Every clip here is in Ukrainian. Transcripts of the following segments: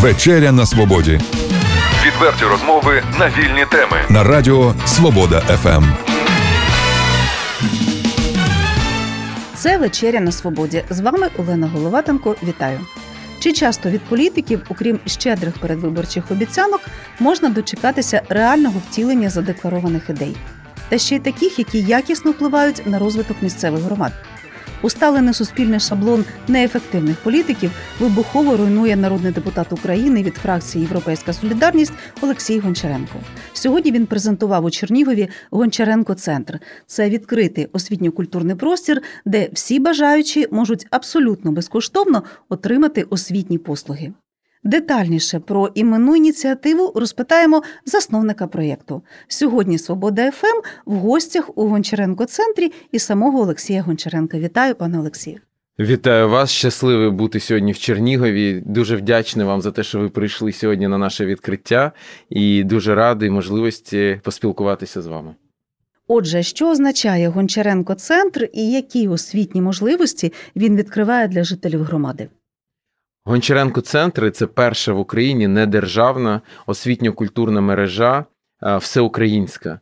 Вечеря на "Свободі". Відверті розмови на вільні теми. На радіо «Свобода ФМ». Це «Вечеря на "Свободі". З вами Олена Головатенко. Вітаю. Чи часто від політиків, окрім щедрих передвиборчих обіцянок, можна дочекатися реального втілення задекларованих ідей? Та ще й таких, які якісно впливають на розвиток місцевих громад. Усталений суспільний шаблон неефективних політиків вибухово руйнує народний депутат України від фракції «Європейська солідарність» Олексій Гончаренко. Сьогодні він презентував у Чернігові «Гончаренко-центр». Це відкритий освітньо-культурний простір, де всі бажаючі можуть абсолютно безкоштовно отримати освітні послуги. Детальніше про іменну ініціативу розпитаємо засновника проєкту. Сьогодні «Свобода ФМ» в гостях у Гончаренко-центрі і самого Олексія Гончаренка. Вітаю, пане Олексію. Вітаю вас. Щасливий бути сьогодні в Чернігові. Дуже вдячний вам за те, що ви прийшли сьогодні на наше відкриття. І дуже радий можливості поспілкуватися з вами. Отже, що означає Гончаренко-центр і які освітні можливості він відкриває для жителів громади? Гончаренко-центри – це перша в Україні недержавна освітньо-культурна мережа, всеукраїнська.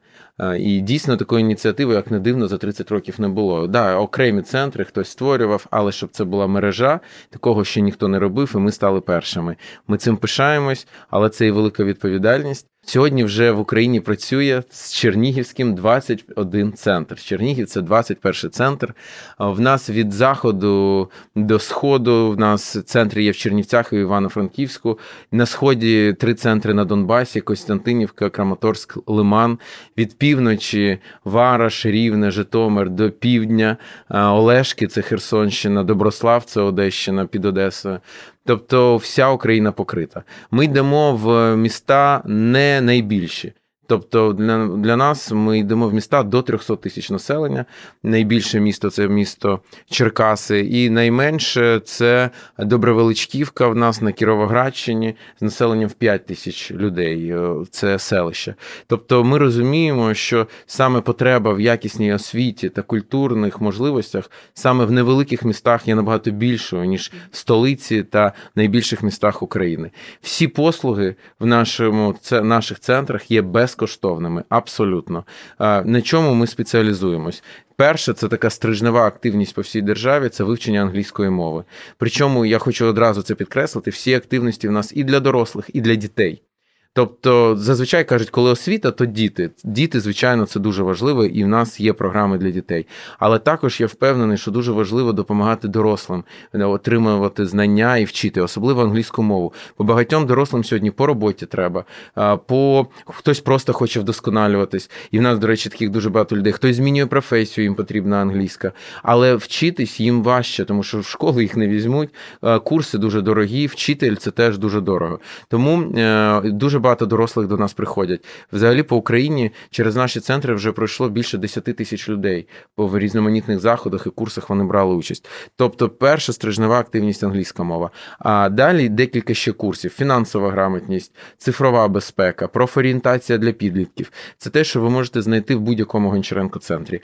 І дійсно такої ініціативи, як не дивно, за 30 років не було. Да, окремі центри хтось створював, але щоб це була мережа, такого ще ніхто не робив, і ми стали першими. Ми цим пишаємось, але це і велика відповідальність. Сьогодні вже в Україні працює з Чернігівським 21 центр. Чернігів – це 21 центр. В нас від заходу до сходу, в нас центри є в Чернівцях і в Івано-Франківську. На сході 3 центри на Донбасі – Костянтинівка, Краматорськ, Лиман. Від півночі – Вараш, Рівне, Житомир, до півдня – Олешки – це Херсонщина, Доброслав – це Одещина, під Одесою. Тобто вся Україна покрита. Ми йдемо в міста не найбільші. Тобто для нас ми йдемо в міста до 300 тисяч населення. Найбільше місто – це місто Черкаси. І найменше – це Добровеличківка в нас на Кіровоградщині з населенням в 5 тисяч людей. Це селище. Тобто ми розуміємо, що саме потреба в якісній освіті та культурних можливостях саме в невеликих містах є набагато більшою, ніж в столиці та найбільших містах України. Всі послуги в наших центрах є безкоштовними, абсолютно. На чому ми спеціалізуємось? Перше, це така стрижнева активність по всій державі, це вивчення англійської мови. Причому, я хочу одразу це підкреслити, всі активності в нас і для дорослих, і для дітей. Тобто, зазвичай кажуть, коли освіта, то діти. Діти, звичайно, це дуже важливо, і в нас є програми для дітей. Але також я впевнений, що дуже важливо допомагати дорослим отримувати знання і вчити, особливо англійську мову. Бо багатьом дорослим сьогодні по роботі треба, хтось просто хоче вдосконалюватись. І в нас, до речі, таких дуже багато людей. Хтось змінює професію, їм потрібна англійська. Але вчитись їм важче, тому що в школу їх не візьмуть. Курси дуже дорогі, вчитель – це теж дуже дорого. Тому дуже багато дорослих до нас приходять. Взагалі по Україні через наші центри вже пройшло більше 10 тисяч людей. В різноманітних заходах і курсах вони брали участь. Тобто перша стрижнева активність – англійська мова. А далі декілька ще курсів. Фінансова грамотність, цифрова безпека, профорієнтація для підлітків. Це те, що ви можете знайти в будь-якому Гончаренко-центрі.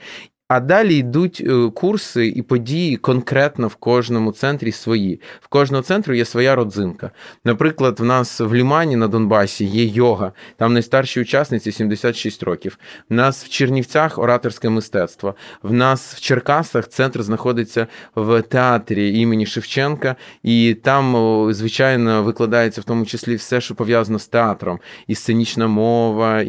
А далі йдуть курси і події конкретно в кожному центрі свої. В кожного центру є своя родзинка. Наприклад, в нас в Лімані на Донбасі є йога. Там найстарші учасниці 76 років. В нас в Чернівцях ораторське мистецтво. В нас в Черкасах центр знаходиться в театрі імені Шевченка. І там, звичайно, викладається в тому числі все, що пов'язано з театром. І сценічна мова,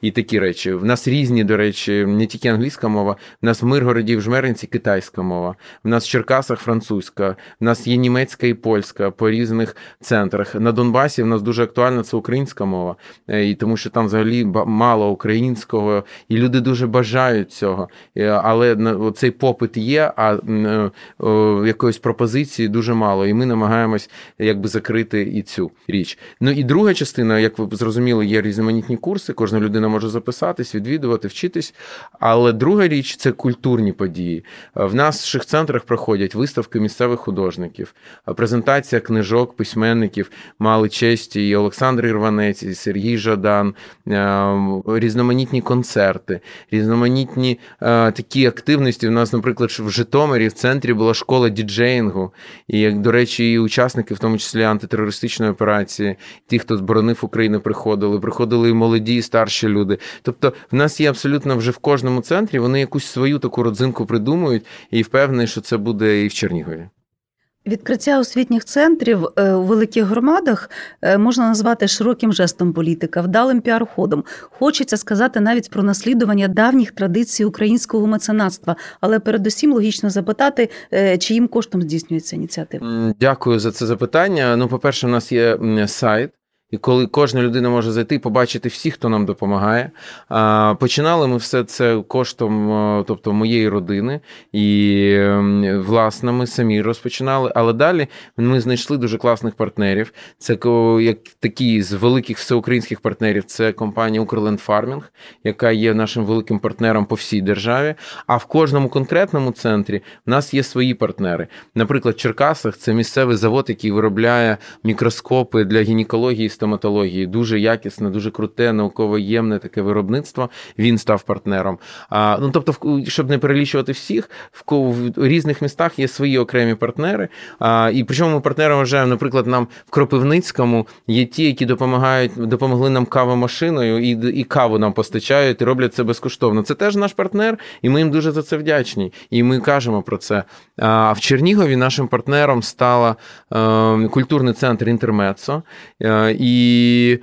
і такі речі. В нас різні, до речі, не тільки англійська мова. В нас в Миргороді, в Жмеринці китайська мова, в нас в Черкасах французька, в нас є німецька і польська по різних центрах. На Донбасі в нас дуже актуальна це українська мова, і тому що там взагалі мало українського, і люди дуже бажають цього, але цей попит є, а якоїсь пропозиції дуже мало, і ми намагаємось якби закрити і цю річ. Ну і друга частина, як ви зрозуміли, є різноманітні курси, кожна людина може записатись, відвідувати, вчитись, але друга річ, зустрічі – це культурні події. В наших центрах проходять виставки місцевих художників, презентація книжок, письменників. Мали честь і Олександр Ірванець, і Сергій Жадан, різноманітні концерти, різноманітні такі активності. У нас, наприклад, в Житомирі в центрі була школа діджеїнгу. І, до речі, і учасники, в тому числі антитерористичної операції, ті, хто боронив Україну, приходили і молоді, і старші люди. Тобто в нас є абсолютно вже в кожному центрі, вони якусь свою таку родзинку придумують, і впевнений, що це буде і в Чернігові. Відкриття освітніх центрів у великих громадах можна назвати широким жестом політика, вдалим піар-ходом. Хочеться сказати навіть про наслідування давніх традицій українського меценатства, але передусім логічно запитати, чиїм коштом здійснюється ініціатива. Дякую за це запитання. Ну, по-перше, у нас є сайт. І коли кожна людина може зайти і побачити всіх, хто нам допомагає. Починали ми все це коштом, тобто моєї родини, і власне ми самі розпочинали. Але далі ми знайшли дуже класних партнерів. Це як такі з великих всеукраїнських партнерів. Це компанія «Укрлендфармінг», яка є нашим великим партнером по всій державі. А в кожному конкретному центрі в нас є свої партнери. Наприклад, в Черкасах це місцевий завод, який виробляє мікроскопи для гінекології, стоматології. Дуже якісне, дуже круте, науково-ємне таке виробництво. Він став партнером. Ну, тобто, щоб не перелічувати всіх, в різних містах є свої окремі партнери. І причому ми партнери вважаємо, наприклад, нам в Кропивницькому є ті, які допомогли нам кавомашиною і каву нам постачають, і роблять це безкоштовно. Це теж наш партнер, і ми їм дуже за це вдячні. І ми кажемо про це. А в Чернігові нашим партнером стала культурний центр «Інтермецо». І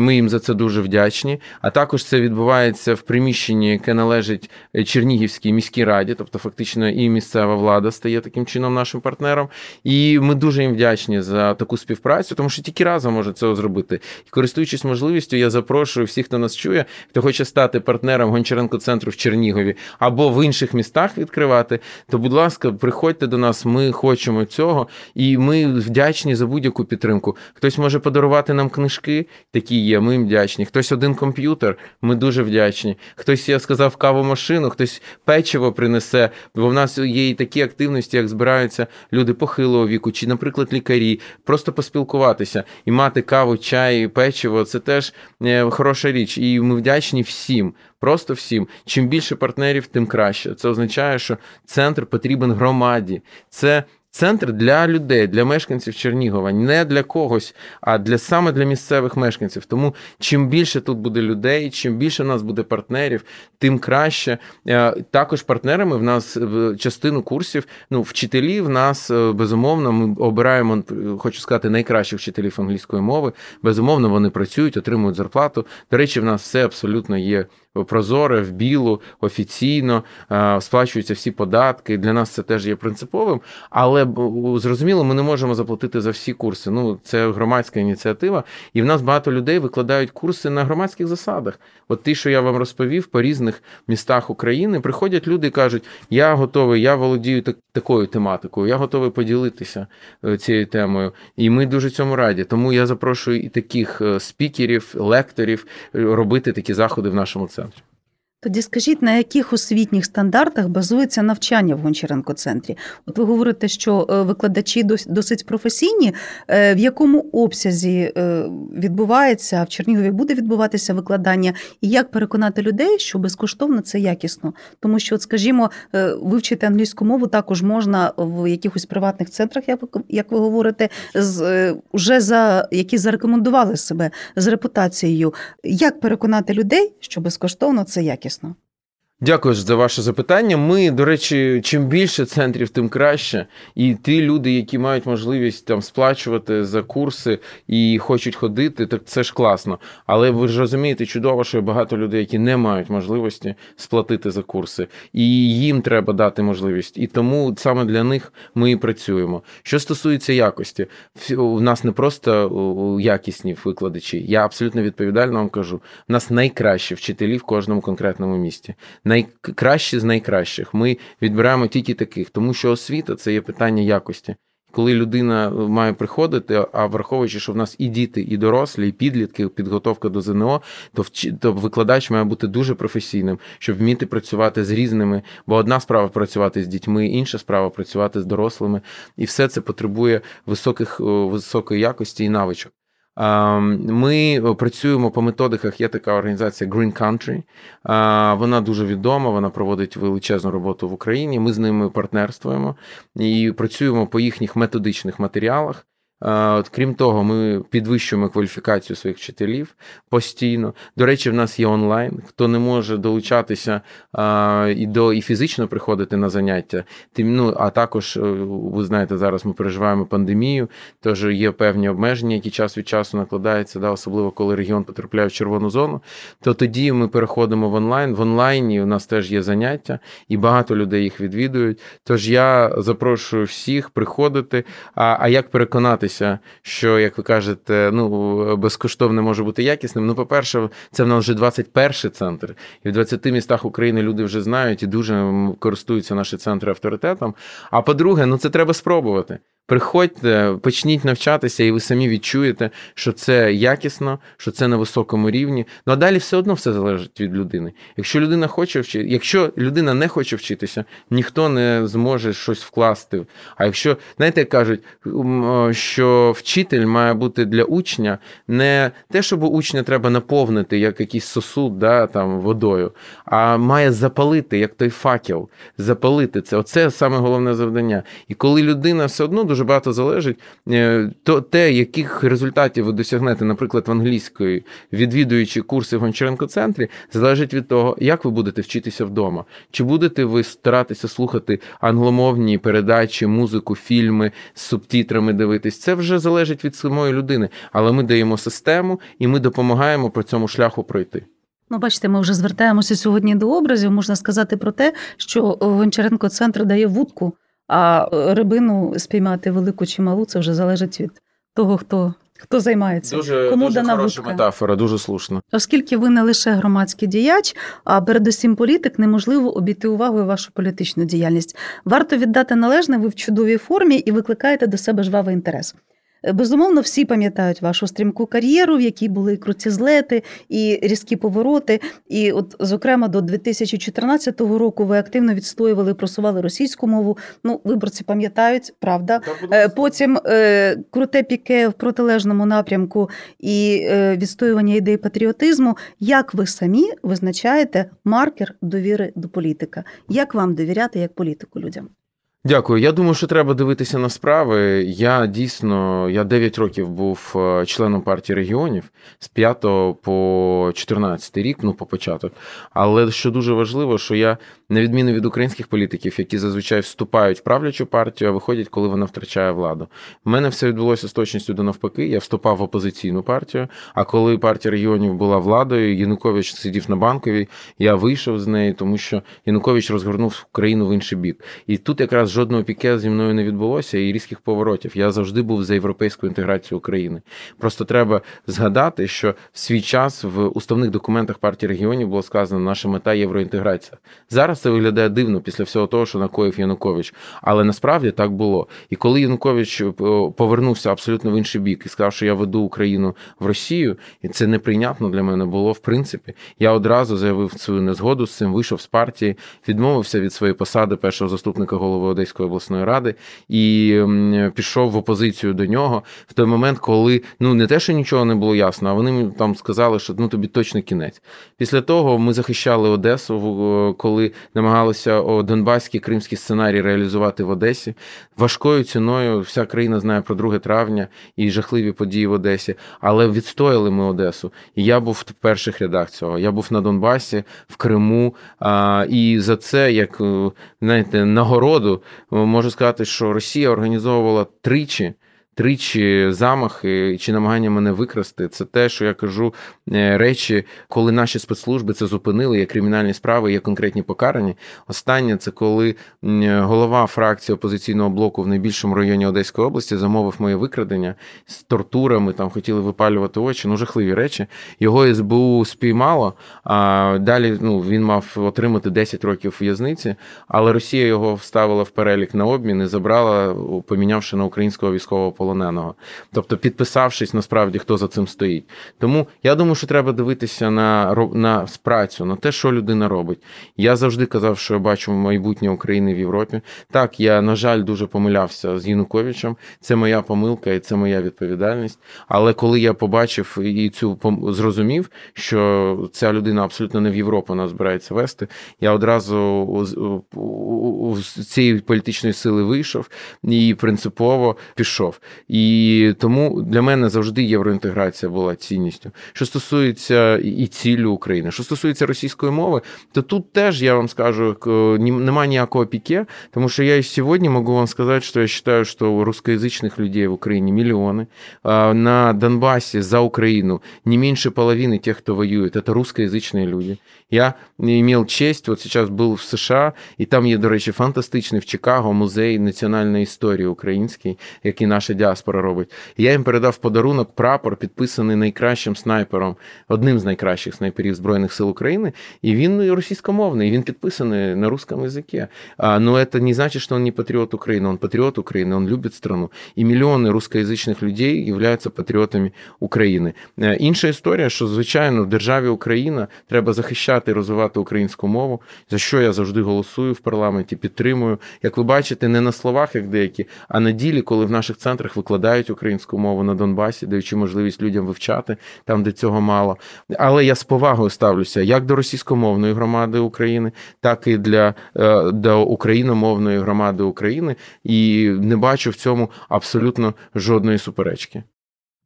ми їм за це дуже вдячні. А також це відбувається в приміщенні, яке належить Чернігівській міській раді, тобто фактично і місцева влада стає таким чином нашим партнером. І ми дуже їм вдячні за таку співпрацю, тому що тільки разом можна це зробити. І, користуючись можливістю, я запрошую всіх, хто нас чує, хто хоче стати партнером Гончаренко-центру в Чернігові або в інших містах відкривати, то, будь ласка, приходьте до нас, ми хочемо цього, і ми вдячні за будь-яку підтримку. Хтось може подарувати нам книжки, такі є, ми їм вдячні. Хтось один комп'ютер, ми дуже вдячні. Хтось, я сказав, кавомашину, хтось печиво принесе. Бо в нас є і такі активності, як збираються люди похилого віку, чи, наприклад, лікарі, просто поспілкуватися. І мати каву, чай, печиво – це теж хороша річ. І ми вдячні всім. Просто всім. Чим більше партнерів, тим краще. Це означає, що центр потрібен громаді. Це центр для людей, для мешканців Чернігова. Не для когось, а саме для місцевих мешканців. Тому чим більше тут буде людей, чим більше в нас буде партнерів, тим краще. Також партнерами в нас частину курсів, вчителі в нас, безумовно, ми обираємо, хочу сказати, найкращих вчителів англійської мови. Безумовно, вони працюють, отримують зарплату. До речі, в нас все абсолютно є прозоре, в білу, офіційно, сплачуються всі податки. Для нас це теж є принциповим, але, зрозуміло, ми не можемо заплатити за всі курси. Це громадська ініціатива, і в нас багато людей викладають курси на громадських засадах. От ті, що я вам розповів, по різних містах України приходять люди і кажуть, я готовий, я володію такою тематикою, я готовий поділитися цією темою. І ми дуже цьому раді. Тому я запрошую і таких спікерів, лекторів робити такі заходи в нашому центрі. Тоді скажіть, на яких освітніх стандартах базується навчання в Гончаренко-центрі? От ви говорите, що викладачі досить професійні. В якому обсязі відбувається, а в Чернігові буде відбуватися викладання? І як переконати людей, що безкоштовно це якісно? Тому що, скажімо, вивчити англійську мову також можна в якихось приватних центрах, як ви говорите, які зарекомендували себе з репутацією. Як переконати людей, що безкоштовно це якісно? Дякую за ваше запитання. Ми, до речі, чим більше центрів, тим краще. І ті люди, які мають можливість сплачувати за курси і хочуть ходити, так це ж класно. Але ви ж розумієте чудово, що багато людей, які не мають можливості сплатити за курси. І їм треба дати можливість. І тому саме для них ми і працюємо. Що стосується якості, у нас не просто якісні викладачі. Я абсолютно відповідально вам кажу. У нас найкращі вчителі в кожному конкретному місті. Найкращі з найкращих. Ми відбираємо тільки таких, тому що освіта – це є питання якості. коли людина має приходити, а враховуючи, що в нас і діти, і дорослі, і підлітки, підготовка до ЗНО, то викладач має бути дуже професійним, щоб вміти працювати з різними, бо одна справа працювати з дітьми, інша справа працювати з дорослими, і все це потребує високої якості і навичок. Ми працюємо по методиках, є така організація Green Country, вона дуже відома, вона проводить величезну роботу в Україні, ми з ними партнерствуємо і працюємо по їхніх методичних матеріалах. Крім того, ми підвищуємо кваліфікацію своїх вчителів постійно. До речі, в нас є онлайн. Хто не може долучатися і фізично приходити на заняття, а також, ви знаєте, зараз ми переживаємо пандемію, тож є певні обмеження, які час від часу накладаються, особливо коли регіон потрапляє в червону зону, то тоді ми переходимо в онлайн. В онлайні у нас теж є заняття, і багато людей їх відвідують. Тож я запрошую всіх приходити. А як переконати, що, як ви кажете, безкоштовне може бути якісним. По-перше, це в нас вже 21-й центр. І в 20 містах України люди вже знають і дуже користуються наші центри авторитетом. А по-друге, це треба спробувати. Приходьте, почніть навчатися, і ви самі відчуєте, що це якісно, що це на високому рівні. А далі все одно все залежить від людини. Якщо людина не хоче вчитися, ніхто не зможе щось вкласти. А якщо, знаєте, як кажуть, що вчитель має бути для учня не те, щоб учня треба наповнити, як якийсь сосуд водою, а має запалити, як той факел, запалити це. Оце саме головне завдання. І коли людина все одно дуже багато залежить, то те, яких результатів ви досягнете, наприклад, в англійської, відвідуючи курси в Гончаренко-центрі, залежить від того, як ви будете вчитися вдома. Чи будете ви старатися слухати англомовні передачі, музику, фільми з субтитрами дивитись. Це вже залежить від самої людини. Але ми даємо систему і ми допомагаємо по цьому шляху пройти. Бачите, ми вже звертаємося сьогодні до образів. Можна сказати про те, що Гончаренко-центр дає вудку, а рибину спіймати велику чи малу, це вже залежить від того, хто займається. Дуже хороша метафора, дуже слушно. Оскільки ви не лише громадський діяч, а передусім політик, неможливо обійти увагою вашу політичну діяльність. Варто віддати належне, ви в чудовій формі і викликаєте до себе жвавий інтерес. Безумовно, всі пам'ятають вашу стрімку кар'єру, в якій були і круті злети, і різкі повороти. І от, зокрема, до 2014 року ви активно відстоювали, просували російську мову. Виборці пам'ятають, правда. Потім круте піке в протилежному напрямку і відстоювання ідей патріотизму. Як ви самі визначаєте маркер довіри до політика? Як вам довіряти як політику людям? Дякую. Я думаю, що треба дивитися на справи. Я 9 років був членом партії регіонів з 5 по 14 рік, по початок. Але що дуже важливо, що я, на відміну від українських політиків, які зазвичай вступають в правлячу партію, а виходять, коли вона втрачає владу. У мене все відбулося з точністю до навпаки. Я вступав в опозиційну партію, а коли партія регіонів була владою, Янукович сидів на Банковій, я вийшов з неї, тому що Янукович розгорнув країну в інший бік. І тут якраз жодного піке зі мною не відбулося і різких поворотів. Я завжди був за європейську інтеграцію України. Просто треба згадати, що в свій час в уставних документах партії регіонів було сказано, наша мета – євроінтеграція. Зараз це виглядає дивно після всього того, що накоїв Янукович. Але насправді так було. І коли Янукович повернувся абсолютно в інший бік і сказав, що я веду Україну в Росію, і це неприйнятно для мене було в принципі. Я одразу заявив свою незгоду з цим, вийшов з партії, відмовився від своєї посади першого заступника голови Одеської обласної ради і пішов в опозицію до нього в той момент, коли, не те, що нічого не було ясно, а вони там сказали, що тобі точно кінець. Після того ми захищали Одесу, коли намагалися донбаський, кримський сценарій реалізувати в Одесі. Важкою ціною, вся країна знає про 2 травня і жахливі події в Одесі, але відстояли ми Одесу. І я був в перших рядах цього. Я був на Донбасі, в Криму, і за це, як, нагороду, можу сказати, що Росія організовувала тричі тричі замахи чи намагання мене викрасти. Це те, що я кажу, речі, коли наші спецслужби це зупинили, є кримінальні справи, є конкретні покарані. Останнє – це коли голова фракції опозиційного блоку в найбільшому районі Одеської області замовив моє викрадення з тортурами, там хотіли випалювати очі, ну жахливі речі. Його СБУ спіймало, а далі він мав отримати 10 років в'язниці, але Росія його вставила в перелік на обмін і забрала, помінявши на українського військового полоненого. Тобто підписавшись насправді, хто за цим стоїть. Тому я думаю, що треба дивитися на працю, на те, що людина робить. Я завжди казав, що я бачу майбутнє України в Європі. Так, я, на жаль, дуже помилявся з Януковичем. Це моя помилка і це моя відповідальність. Але коли я побачив і зрозумів, що ця людина абсолютно не в Європу нас збирається вести, я одразу з цієї політичної сили вийшов і принципово пішов. І тому для мене завжди євроінтеграція була цінністю. Що стосується і ціллю України, що стосується російської мови, то тут теж, я вам скажу, нема ніякого піке, тому що я і сьогодні можу вам сказати, що я вважаю, що у русскоязичних людей в Україні мільйони. На Донбасі за Україну не менше половини тих, хто воює, це русскоязичні люди. Я мав честь, от зараз був в США, і там є, до речі, фантастичний в Чикаго музей національної історії української, який наша діаспора робить. Я їм передав в подарунок прапор, підписаний найкращим снайпером, одним з найкращих снайперів Збройних сил України, і він російськомовний, і він підписаний на русском язикі. Но це не значить, що він не патріот України, він любить страну. І мільйони русскоязичних людей являються патріотами України. Інша історія, що, звичайно, в державі Україна треба захищати і розвивати українську мову, за що я завжди голосую в парламенті, підтримую. Як ви бачите, не на словах, як деякі, а на ділі, коли в наших центрах викладають українську мову на Донбасі, даючи можливість людям вивчати, там, де цього мало. Але я з повагою ставлюся як до російськомовної громади України, так і до україномовної громади України, і не бачу в цьому абсолютно жодної суперечки.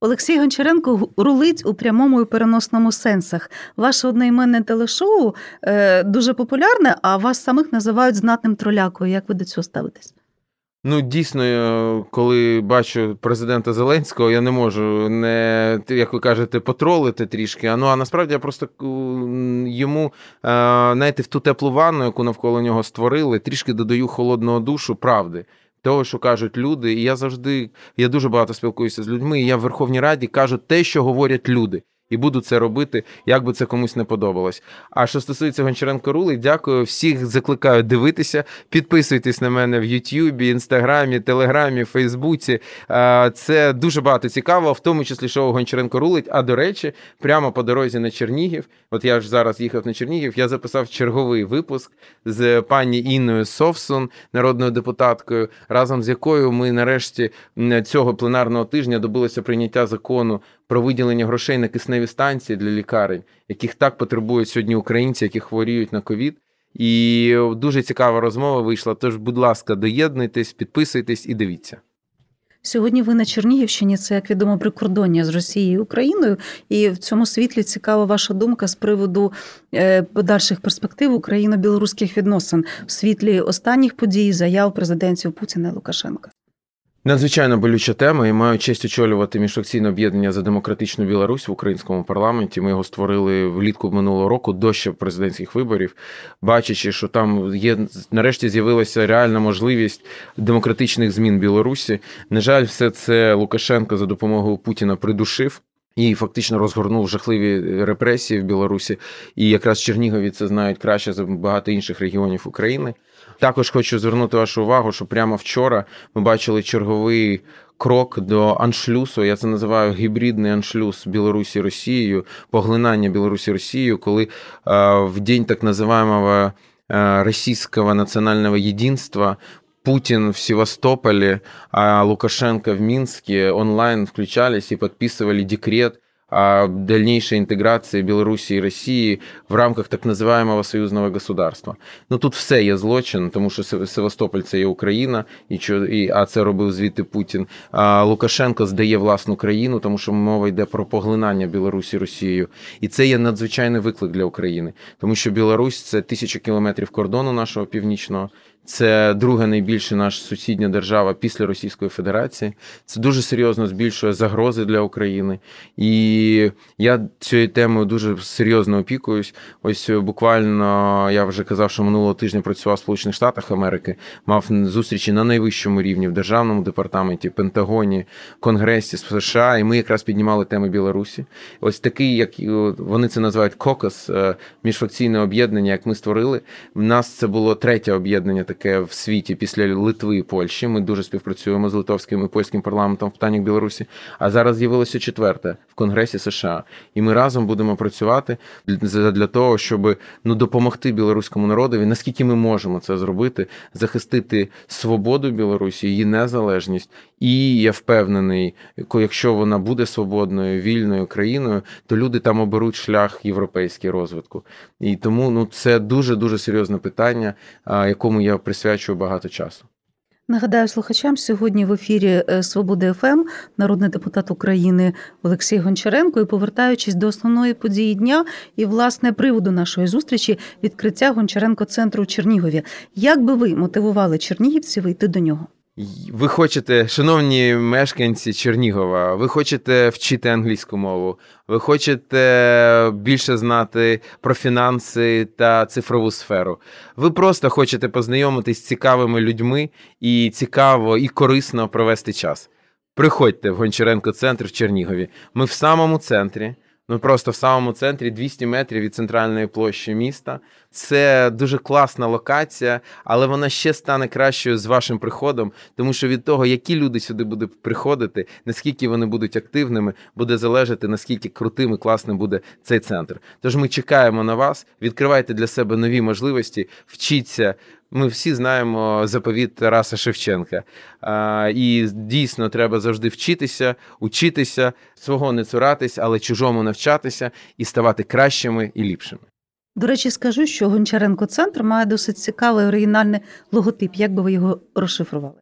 Олексій Гончаренко рулить у прямому і переносному сенсах. Ваше одноіменне телешоу дуже популярне, а вас самих називають знатним тролякою. Як ви до цього ставитесь? Ну, дійсно, коли бачу президента Зеленського, я не можу не, як ви кажете, потролити трішки. Ну, а насправді я просто йому, знаєте, в ту теплу ванну, яку навколо нього створили, трішки додаю холодного душу правди. Того, що кажуть люди, і я дуже багато спілкуюся з людьми, і я в Верховній Раді кажу те, що говорять люди. І буду це робити, як би це комусь не подобалось. А що стосується Гончаренко Рули, дякую. Всіх закликаю дивитися. Підписуйтесь на мене в Ютубі, Інстаграмі, Телеграмі, Фейсбуці. Це дуже багато цікавого, в тому числі шоу Гончаренко рулить. А, до речі, прямо по дорозі на Чернігів, от я ж зараз їхав на Чернігів, я записав черговий випуск з пані Інною Совсун, народною депутаткою, разом з якою ми нарешті цього пленарного тижня добилися прийняття закону про виділення грошей на кисневі станції для лікарень, яких так потребують сьогодні українці, які хворіють на ковід. І дуже цікава розмова вийшла, тож, будь ласка, доєднуйтесь, підписуйтесь і дивіться. Сьогодні ви на Чернігівщині, це, як відомо, прикордоння з Росією і Україною, і в цьому світлі цікава ваша думка з приводу подальших перспектив україно-білоруських відносин в світлі останніх подій, заяв президентів Путіна і Лукашенка. Надзвичайно болюча тема, і маю честь очолювати міжфракційне об'єднання "За демократичну Білорусь" в українському парламенті. Ми його створили влітку минулого року, до ще президентських виборів, бачачи, що там нарешті з'явилася реальна можливість демократичних змін Білорусі. На жаль, все це Лукашенко за допомогою Путіна придушив. І фактично розгорнув жахливі репресії в Білорусі. І якраз Чернігові це знають краще за багато інших регіонів України. Також хочу звернути вашу увагу, що прямо вчора ми бачили черговий крок до аншлюсу, я це називаю гібридний аншлюс Білорусі Росією, поглинання Білорусі Росією, коли в день так називаємого російського національного єдинства Путин в Севастополе, а Лукашенко в Минске онлайн включались и подписывали декрет о дальнейшей интеграции Беларуси и России в рамках так называемого союзного государства. Ну тут все є злочин, тому що Севастополь – це є Україна, а це робив звідти Путін. А Лукашенко здає власну країну, тому що мова йде про поглинання Білорусі Росією. І це є надзвичайний виклик для України, тому що Білорусь – це 1000 кілометрів кордону нашого північного, Це друга найбільша наша сусідня держава після Російської Федерації. Це дуже серйозно збільшує загрози для України. І я цією темою дуже серйозно опікуюсь. Ось буквально, я вже казав, що минулого тижня працював в Сполучених Штатах Америки, мав зустрічі на найвищому рівні в Державному департаменті, Пентагоні, Конгресі США, і ми якраз піднімали теми Білорусі. Ось такий, як вони це називають, кокос, міжфракційне об'єднання, як ми створили. У нас це було третє об'єднання таке в світі після Литви і Польщі. Ми дуже співпрацюємо з литовським і польським парламентом в питаннях Білорусі. А зараз з'явилося четверте в Конгресі США. І ми разом будемо працювати для того, щоб допомогти білоруському народові, наскільки ми можемо це зробити, захистити свободу Білорусі, її незалежність. І я впевнений, якщо вона буде свободною, вільною країною, то люди там оберуть шлях європейський розвитку. І тому це дуже-дуже серйозне питання, якому я присвячую багато часу. Нагадаю слухачам, сьогодні в ефірі «Свободи ФМ» народний депутат України Олексій Гончаренко. І повертаючись до основної події дня і, власне, приводу нашої зустрічі – відкриття Гончаренко-центру у Чернігові. Як би ви мотивували чернігівців йти до нього? Ви хочете, шановні мешканці Чернігова, ви хочете вчити англійську мову, ви хочете більше знати про фінанси та цифрову сферу. Ви просто хочете познайомитись з цікавими людьми і цікаво і корисно провести час. Приходьте в Гончаренко-центр в Чернігові. Ми в самому центрі. Просто в самому центрі, 200 метрів від центральної площі міста. Це дуже класна локація, але вона ще стане кращою з вашим приходом, тому що від того, які люди сюди будуть приходити, наскільки вони будуть активними, буде залежати, наскільки крутим і класним буде цей центр. Тож ми чекаємо на вас, відкривайте для себе нові можливості, вчіться. Ми всі знаємо заповіт Тараса Шевченка. І дійсно треба завжди вчитися, учитися, свого не цуратись, але чужому навчатися і ставати кращими і ліпшими. До речі, скажу, що Гончаренко-центр має досить цікавий оригінальний логотип. Як би ви його розшифрували?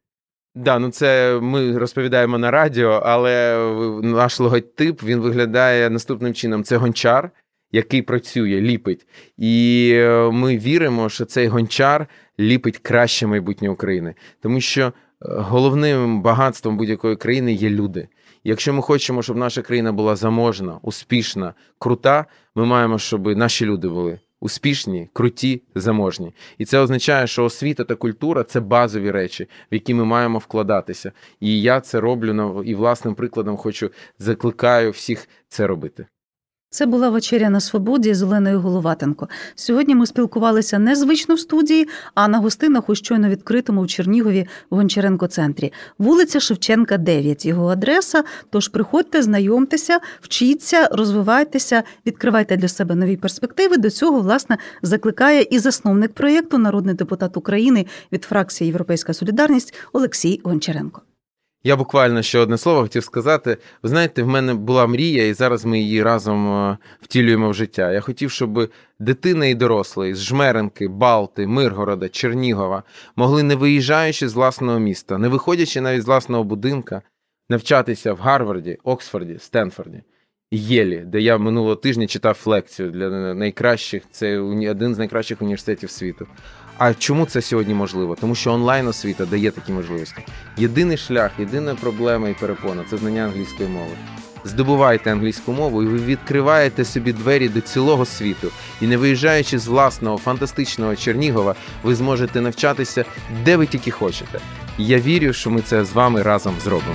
Да, це ми розповідаємо на радіо, але наш логотип, він виглядає наступним чином. Це гончар, який працює, ліпить. І ми віримо, що цей гончар ліпить краще майбутнє України. Тому що головним багатством будь-якої країни є люди. Якщо ми хочемо, щоб наша країна була заможна, успішна, крута, ми маємо, щоб наші люди були успішні, круті, заможні. І це означає, що освіта та культура – це базові речі, в які ми маємо вкладатися. І я це роблю, і власним прикладом закликаю всіх це робити. Це була «Вечеря на свободі» з Оленою Головатенко. Сьогодні ми спілкувалися не звично в студії, а на гостинах у щойно відкритому в Чернігові в Гончаренко-центрі. Вулиця Шевченка, 9, його адреса. Тож приходьте, знайомтеся, вчіться, розвивайтеся, відкривайте для себе нові перспективи. До цього, власне, закликає і засновник проєкту, народний депутат України від фракції «Європейська солідарність» Олексій Гончаренко. Я буквально ще одне слово хотів сказати. Ви знаєте, в мене була мрія, і зараз ми її разом втілюємо в життя. Я хотів, щоб дитина і дорослий з Жмеринки, Балти, Миргорода, Чернігова могли, не виїжджаючи з власного міста, не виходячи навіть з власного будинку, навчатися в Гарварді, Оксфорді, Стенфорді, Єлі, де я минулого тижня читав лекцію для найкращих, це один з найкращих університетів світу. А чому це сьогодні можливо? Тому що онлайн-освіта дає такі можливості. Єдиний шлях, єдина проблема і перепона – це знання англійської мови. Здобувайте англійську мову, і ви відкриваєте собі двері до цілого світу. І не виїжджаючи з власного фантастичного Чернігова, ви зможете навчатися, де ви тільки хочете. Я вірю, що ми це з вами разом зробимо.